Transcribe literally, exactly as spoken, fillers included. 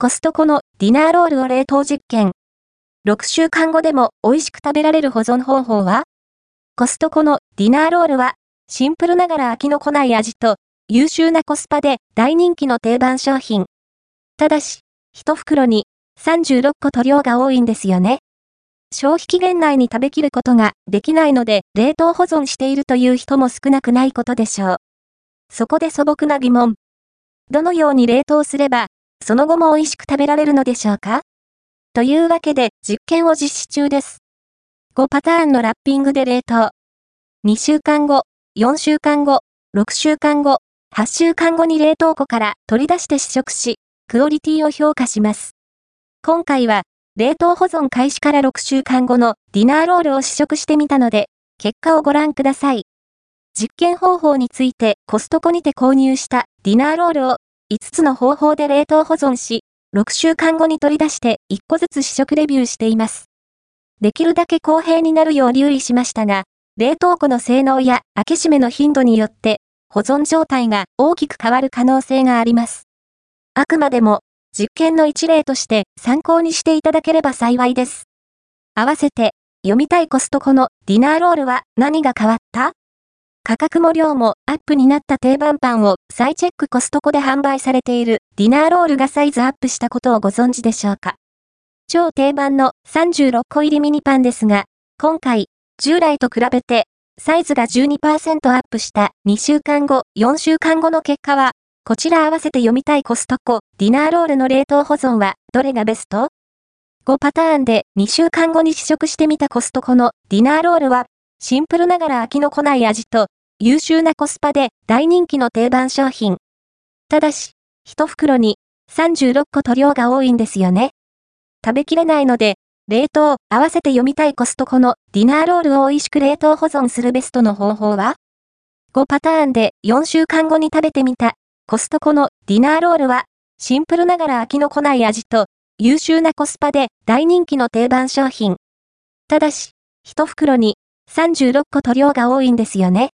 コストコのディナーロールを冷凍実験。ろくしゅうかんごでも美味しく食べられる保存方法は？コストコのディナーロールは、シンプルながら飽きのこない味と、優秀なコスパで大人気の定番商品。ただし、一袋にさんじゅうろっこと量が多いんですよね。消費期限内に食べきることができないので、冷凍保存しているという人も少なくないことでしょう。そこで素朴な疑問。どのように冷凍すれば、その後も美味しく食べられるのでしょうか？というわけで実験を実施中です。ごパターンのラッピングで冷凍。にしゅうかんご、よんしゅうかんご、ろくしゅうかんご、はっしゅうかんごに冷凍庫から取り出して試食し、クオリティを評価します。今回は冷凍保存開始からろくしゅうかんごのディナーロールを試食してみたので、結果をご覧ください。実験方法についてコストコにて購入したディナーロールをいつつの方法で冷凍保存し、ろくしゅうかんごに取り出していっこずつ試食レビューしています。できるだけ公平になるよう留意しましたが、冷凍庫の性能や開け閉めの頻度によって、保存状態が大きく変わる可能性があります。あくまでも、実験の一例として参考にしていただければ幸いです。合わせて、読みたいコストコのディナーロールは何が変わった？価格も量もアップになった定番パンを再チェック。コストコで販売されているディナーロールがサイズアップしたことをご存知でしょうか。超定番のさんじゅうろっこ入りミニパンですが、今回、従来と比べてサイズが じゅうにパーセント アップしたにしゅうかんご、よんしゅうかんごの結果は、こちら合わせて読みたいコストコディナーロールの冷凍保存はどれがベスト？ ご パターンでにしゅうかんごに試食してみたコストコのディナーロールは、シンプルながら飽きのこない味と、優秀なコスパで大人気の定番商品。ただし、一袋にさんじゅうろっこと量が多いんですよね。食べきれないので、冷凍合わせて読みたいコストコのディナーロールを美味しく冷凍保存するベストの方法は？ ご パターンでよんしゅうかんごに食べてみたコストコのディナーロールは、シンプルながら飽きのこない味と優秀なコスパで大人気の定番商品。ただし、一袋にさんじゅうろっこと量が多いんですよね。